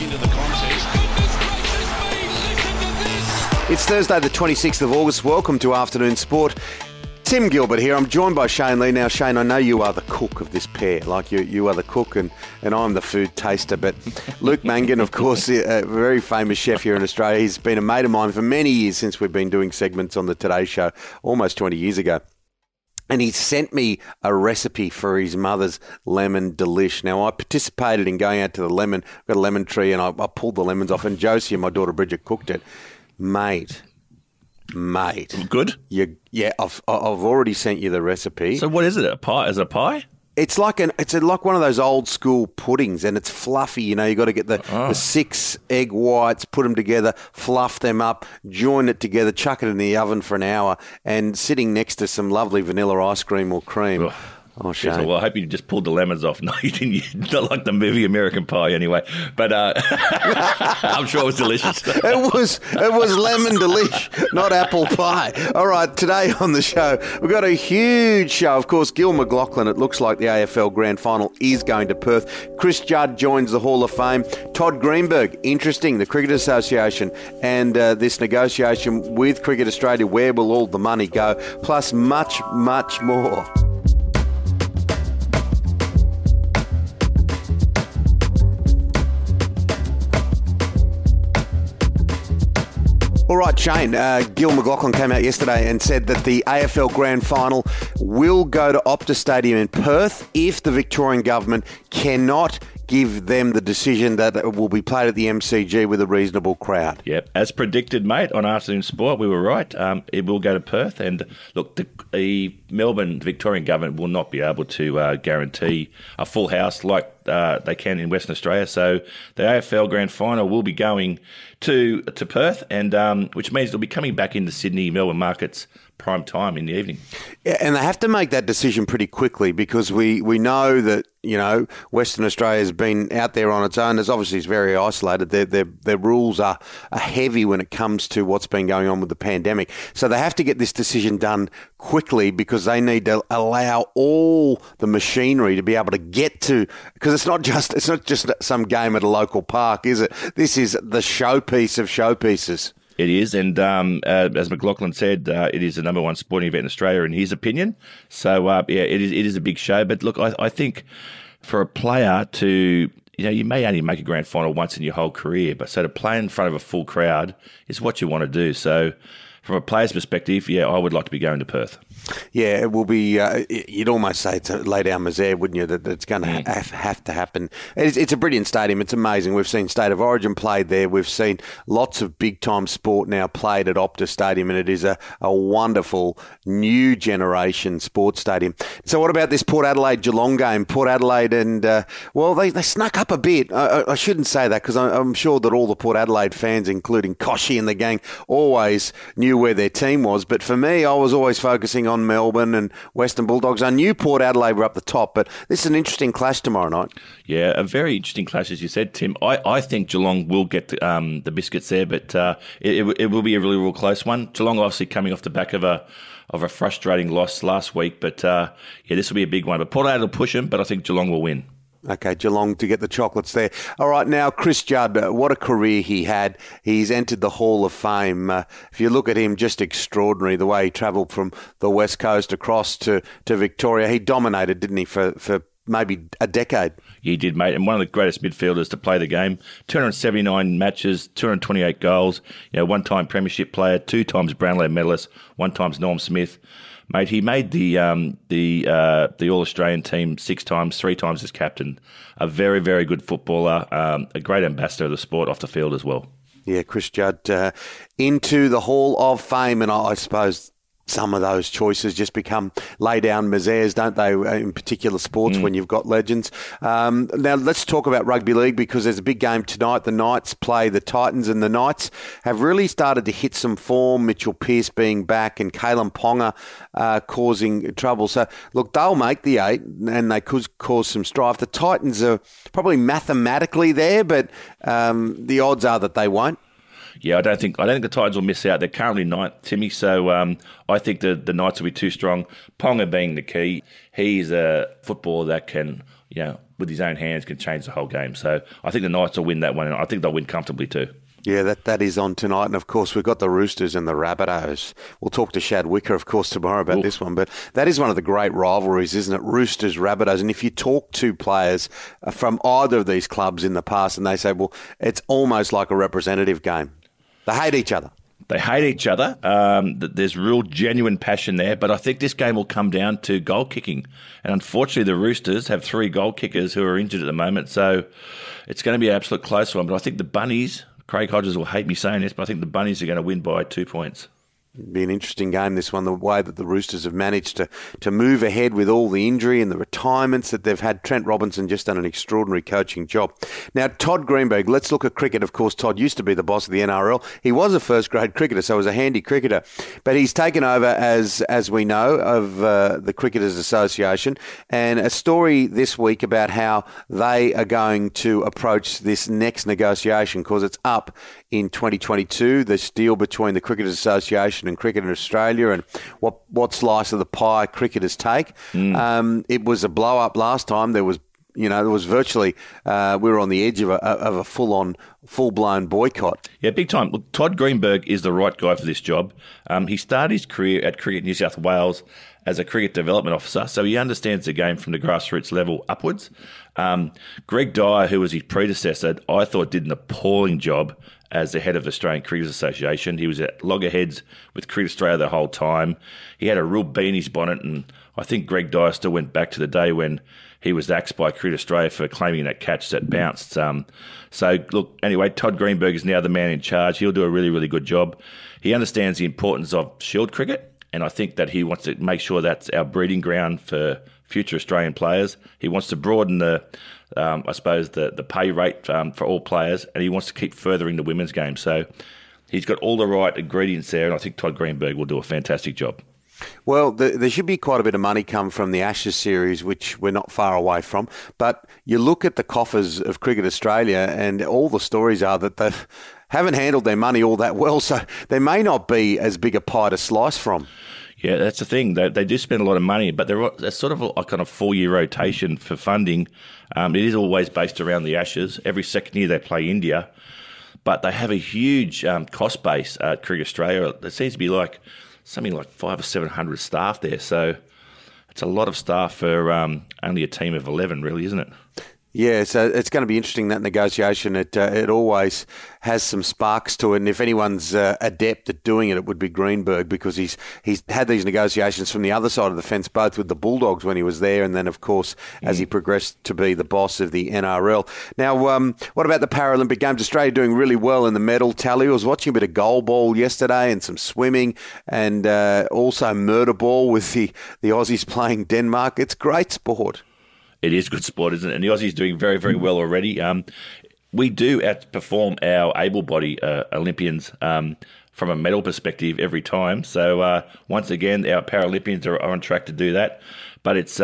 much into the contest. It's Thursday the 26th of August. Welcome to Afternoon Sport. Tim Gilbert here. I'm joined by Shane Lee. Now, Shane, I know you are the cook of this pair. Like, you are the cook and I'm the food taster. But Luke Mangan, of course, a very famous chef here in Australia. He's been a mate of mine for many years since we've been doing segments on the Today Show, almost 20 years ago. And he sent me a recipe for his mother's lemon delish. Now, I participated in going out to the lemon. I've got a lemon tree and I pulled the lemons off. And Josie and my daughter Bridget cooked it. Mate. Good? Yeah, I've already sent you the recipe. So what is it? A pie? Is it a pie? It's like it's like one of those old school puddings, and it's fluffy. You know, you got to get the 6 egg whites, put them together, fluff them up, join it together, chuck it in the oven for an hour, and sitting next to some lovely vanilla ice cream or cream. Ugh. Oh, shit. Well, I hope you just pulled the lemons off. No, you didn't. Not like the movie American Pie, anyway. But I'm sure it was delicious. It was lemon delish, not apple pie. All right, today on the show, we've got a huge show. Of course, Gil McLachlan, it looks like the AFL Grand Final is going to Perth. Chris Judd joins the Hall of Fame. Todd Greenberg, interesting, the Cricketers Association, and this negotiation with Cricket Australia, where will all the money go? Plus much, much more. All right, Shane, Gil McLachlan came out yesterday and said that the AFL Grand Final will go to Optus Stadium in Perth if the Victorian government cannot give them the decision that it will be played at the MCG with a reasonable crowd. Yep, as predicted, mate, on Afternoon Sport, we were right. It will go to Perth. And look, the Melbourne Victorian government will not be able to guarantee a full house like they can in Western Australia. So the AFL Grand Final will be going to Perth, and which means they'll be coming back into Sydney, Melbourne markets prime time in the evening. Yeah, and they have to make that decision pretty quickly because we know that, you know, Western Australia's been out there on its own. It's very isolated. Their rules are heavy when it comes to what's been going on with the pandemic. So they have to get this decision done quickly because they need to allow all the machinery to be able to get to, because it's not just some game at a local park, is it? This is the showpiece of showpieces. It is, and as McLachlan said, it is the number one sporting event in Australia, in his opinion. So, it is a big show. But look, I think for a player to, you know, you may only make a grand final once in your whole career, but so to play in front of a full crowd is what you want to do. So, from a player's perspective, yeah, I would like to be going to Perth. Yeah, it will be, you'd almost say it's a lay down misere, wouldn't you, that it's going to have to happen. It's a brilliant stadium. It's amazing. We've seen State of Origin played there. We've seen lots of big-time sport now played at Optus Stadium, and it is a wonderful new generation sports stadium. So what about this Port Adelaide-Geelong game? Port Adelaide and, they snuck up a bit. I shouldn't say that because I'm sure that all the Port Adelaide fans, including Koshy and the gang, always knew where their team was. But for me, I was always focusing on Melbourne and Western Bulldogs. I knew Port Adelaide were up the top, but this is an interesting clash tomorrow night. Yeah, a very interesting clash, as you said, Tim. I think Geelong will get the biscuits there, but it will be a really real close one. Geelong obviously coming off the back of a frustrating loss last week, but this will be a big one. But Port Adelaide will push them, but I think Geelong will win. Okay, Geelong to get the chocolates there. All right, now, Chris Judd, what a career he had. He's entered the Hall of Fame. If you look at him, just extraordinary, the way he travelled from the West Coast across to Victoria. He dominated, didn't he, for maybe a decade? He did, mate, and one of the greatest midfielders to play the game. 279 matches, 228 goals, you know, one-time premiership player, 2 times Brownlow medalist, 1 time Norm Smith. Mate, he made the All-Australian team 6 times, 3 times as captain. A very, very good footballer, a great ambassador of the sport off the field as well. Yeah, Chris Judd into the Hall of Fame, and I suppose some of those choices just become lay-down misères, don't they, in particular sports when you've got legends. Now, let's talk about rugby league because there's a big game tonight. The Knights play the Titans, and the Knights have really started to hit some form, Mitchell Pearce being back and Kalen Ponga causing trouble. So, look, they'll make the 8, and they could cause some strife. The Titans are probably mathematically there, but the odds are that they won't. Yeah, I don't think the Titans will miss out. They're currently 9th, Timmy, so I think the Knights will be too strong. Ponga being the key. He is a footballer that can you know, with his own hands can change the whole game. So I think the Knights will win that one, and I think they'll win comfortably too. Yeah, that is on tonight. And, of course, we've got the Roosters and the Rabbitohs. We'll talk to Shad Wicker, of course, tomorrow about this one. But that is one of the great rivalries, isn't it? Roosters, Rabbitohs. And if you talk to players from either of these clubs in the past and they say, well, it's almost like a representative game. They hate each other. They hate each other. There's real genuine passion there. But I think this game will come down to goal kicking. And unfortunately, the Roosters have three goal kickers who are injured at the moment. So it's going to be an absolute close one. But I think the Bunnies... Craig Hodges will hate me saying this, but I think the Bunnies are going to win by 2 points. It'd be an interesting game, this one, the way that the Roosters have managed to move ahead with all the injury and the retirements that they've had. Trent Robinson just done an extraordinary coaching job. Now, Todd Greenberg, let's look at cricket. Of course, Todd used to be the boss of the NRL. He was a first-grade cricketer, so he was a handy cricketor. But he's taken over, as we know, of the Cricketers Association. And a story this week about how they are going to approach this next negotiation, because it's up in 2022, this deal between the Cricketers Association and Cricket in Australia, and what slice of the pie cricketers take. It was a blow up last time. There was, you know, there was virtually we were on the edge of a full blown boycott. Yeah, big time. Look, Todd Greenberg is the right guy for this job. He started his career at Cricket New South Wales as a cricket development officer, so he understands the game from the grassroots level upwards. Greg Dyer, who was his predecessor, I thought did an appalling job as the head of the Australian Cricketers Association. He was at loggerheads with Cricket Australia the whole time. He had a real bee in his bonnet, and I think Greg Dyer still went back to the day when he was axed by Cricket Australia for claiming that catch that bounced. So, look, anyway, Todd Greenberg is now the man in charge. He'll do a really, really good job. He understands the importance of shield cricket, and I think that he wants to make sure that's our breeding ground for future Australian players. He wants to broaden the pay rate for all players, and he wants to keep furthering the women's game. So he's got all the right ingredients there, and I think Todd Greenberg will do a fantastic job. Well, there should be quite a bit of money come from the Ashes series, which we're not far away from. But you look at the coffers of Cricket Australia, and all the stories are that they haven't handled their money all that well, so there may not be as big a pie to slice from. Yeah, that's the thing. They do spend a lot of money, but they're sort of a kind of four-year rotation for funding. It is always based around the Ashes. Every second year they play India, but they have a huge cost base at Cricket Australia. There seems to be like something like 500 or 700 staff there, so it's a lot of staff for only a team of 11, really, isn't it? Yeah, so it's going to be interesting, that negotiation. It always has some sparks to it, and if anyone's adept at doing it, it would be Greenberg, because he's had these negotiations from the other side of the fence, both with the Bulldogs when he was there, and then, of course, as he progressed to be the boss of the NRL. Now, what about the Paralympic Games? Australia doing really well in the medal tally. I was watching a bit of goal ball yesterday and some swimming, and also murder ball with the Aussies playing Denmark. It's great sport. It is good sport, isn't it? And the Aussies doing very, very well already. We do outperform our able-bodied Olympians from a medal perspective every time. So once again, our Paralympians are on track to do that. But it's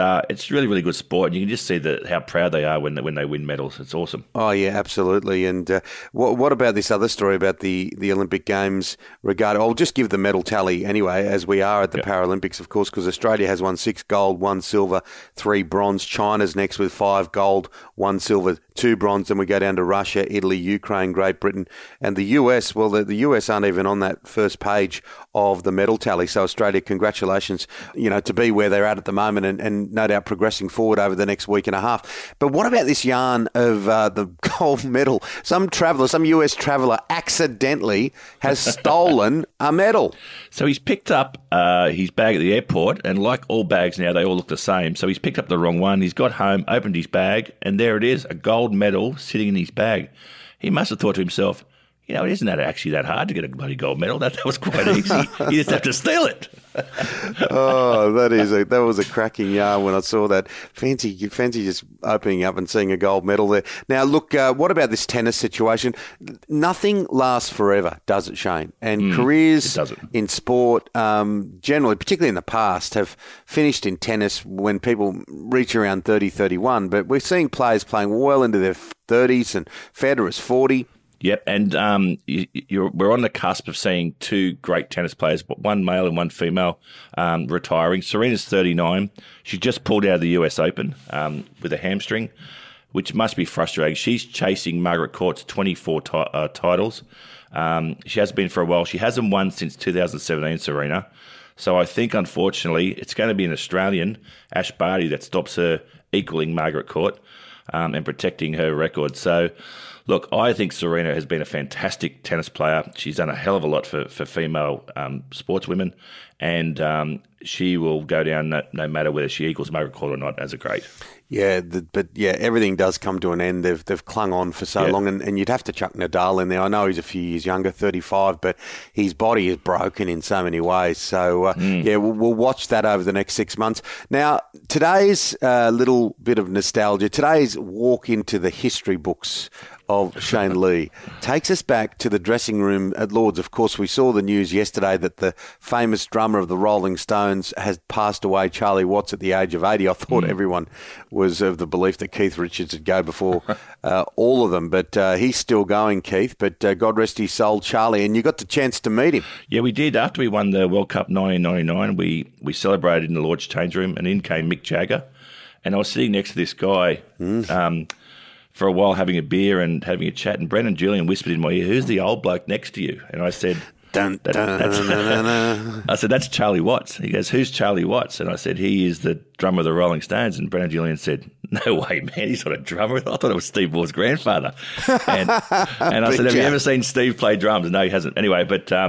really, really good sport, and you can just see how proud they are when they win medals. It's awesome. Oh, yeah, absolutely. And what about this other story about the Olympic Games? I'll just give the medal tally anyway, as we are at the Paralympics, of course, because Australia has won 6 gold, 1 silver, 3 bronze. China's next with 5 gold, 1 silver, 2 bronze. Then we go down to Russia, Italy, Ukraine, Great Britain, and the US. Well, the US aren't even on that first page of the medal tally. So Australia, congratulations, you know, to be where they're at the moment. And no doubt progressing forward over the next week and a half. But what about this yarn of the gold medal? Some US traveller accidentally has stolen a medal. So he's picked up his bag at the airport, and like all bags now, they all look the same. So he's picked up the wrong one. He's got home, opened his bag, and there it is, a gold medal sitting in his bag. He must have thought to himself, you know, it isn't that actually that hard to get a bloody gold medal. That was quite easy. You just have to steal it. Oh, that was a cracking yarn when I saw that. Fancy just opening up and seeing a gold medal there. Now, look, what about this tennis situation? Nothing lasts forever, does it, Shane? And careers in sport, generally, particularly in the past, have finished in tennis when people reach around 30, 31. But we're seeing players playing well into their 30s, and Federer's 40. Yep, and we're on the cusp of seeing two great tennis players, one male and one female, retiring. Serena's 39. She just pulled out of the US Open with a hamstring, which must be frustrating. She's chasing Margaret Court's 24 titles. She has been for a while. She hasn't won since 2017, Serena. So I think, unfortunately, it's going to be an Australian, Ash Barty, that stops her equaling Margaret Court and protecting her record. So... Look, I think Serena has been a fantastic tennis player. She's done a hell of a lot for female sportswomen, and she will go down no matter whether she equals Margaret Court or not as a great. Yeah, but everything does come to an end. They've clung on for so long, and you'd have to chuck Nadal in there. I know he's a few years younger, 35, but his body is broken in so many ways. So, we'll watch that over the next 6 months. Now, today's little bit of nostalgia, today's walk into the history books of Shane Lee takes us back to the dressing room at Lord's. Of course, we saw the news yesterday that the famous drummer of the Rolling Stones has passed away, Charlie Watts, at the age of 80. I thought everyone was of the belief that Keith Richards would go before all of them, but he's still going, Keith. But God rest his soul, Charlie. And you got the chance to meet him. Yeah, we did. After we won the World Cup 1999, we celebrated in the Lord's change room, and in came Mick Jagger. And I was sitting next to this guy... for a while, having a beer and having a chat, and Brendan Julian whispered in my ear, "Who's the old bloke next to you?" And I said, I said, "That's Charlie Watts." He goes, "Who's Charlie Watts?" And I said, "He is the drummer of the Rolling Stones." And Brendan Julian said, "No way, man, he's not a drummer. I thought it was Steve Waugh's grandfather." And I said, "Have you ever seen Steve play drums?" No, he hasn't. Anyway, but I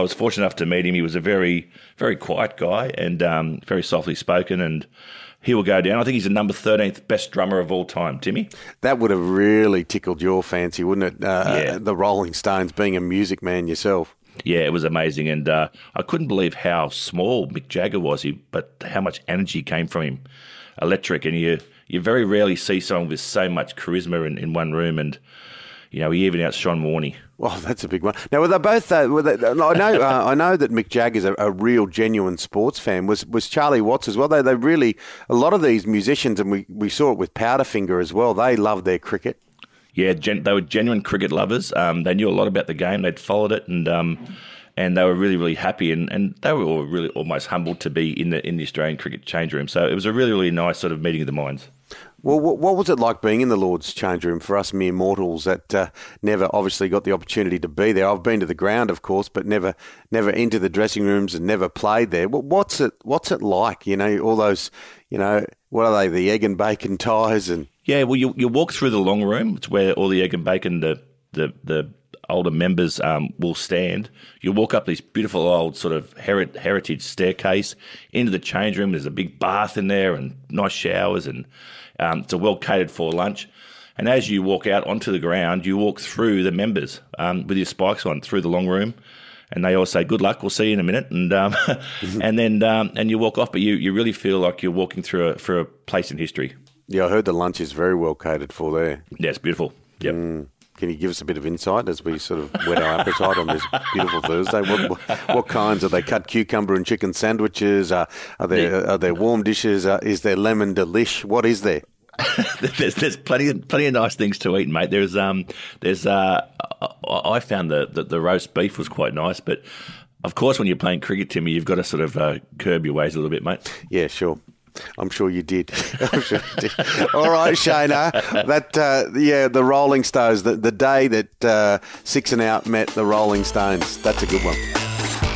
was fortunate enough to meet him. He was a very, very quiet guy and very softly spoken, and he will go down. I think he's the number 13th best drummer of all time, Timmy. That would have really tickled your fancy, wouldn't it? The Rolling Stones, being a music man yourself. Yeah, it was amazing. And I couldn't believe how small Mick Jagger was, but how much energy came from him. Electric. And you very rarely see someone with so much charisma in one room. And, you know, he even outshone Warnie. Well, that's a big one. Now, were they both? I know that Mick Jagger's a real, genuine sports fan. Was Charlie Watts as well? They really, a lot of these musicians, and we saw it with Powderfinger as well. They love their cricket. Yeah, they were genuine cricket lovers. They knew a lot about the game. They'd followed it, and they were really, really happy, and they were all really almost humbled to be in the Australian cricket change room. So it was a really, really nice sort of meeting of the minds. Well, what was it like being in the Lord's change room for us mere mortals that never obviously got the opportunity to be there? I've been to the ground, of course, but never into the dressing rooms and never played there. What's it like? You know, all those, you know, what are they? The egg and bacon ties and yeah. Well, you walk through the long room. It's where all the egg and bacon, the older members will stand. You walk up this beautiful old sort of heritage staircase into the change room. There's a big bath in there and nice showers and. It's a well-catered-for lunch. And as you walk out onto the ground, you walk through the members with your spikes on through the long room. And they all say, "Good luck, we'll see you in a minute." And and then you walk off, but you really feel like you're walking through a place in history. Yeah, I heard the lunch is very well-catered-for there. Yeah, it's beautiful. Yep. Can you give us a bit of insight as we sort of whet our appetite on this beautiful Thursday? What kinds are they? Cut cucumber and chicken sandwiches? Are there warm dishes? Is there lemon delish? What is there? there's plenty of nice things to eat, mate. I found the roast beef was quite nice, but of course when you're playing cricket, Timmy, you've got to sort of curb your ways a little bit, mate. Yeah, sure. I'm sure you did. All right, Shana. That the Rolling Stones. The day that Six and Out met the Rolling Stones. That's a good one.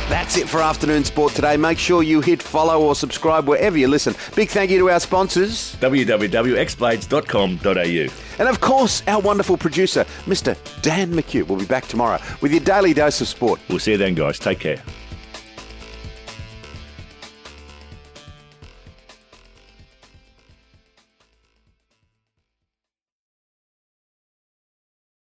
That's it for Afternoon Sport today. Make sure you hit follow or subscribe wherever you listen. Big thank you to our sponsors, www.xblades.com.au. And of course, our wonderful producer, Mr. Dan McHugh. We'll be back tomorrow with your daily dose of sport. We'll see you then, guys. Take care.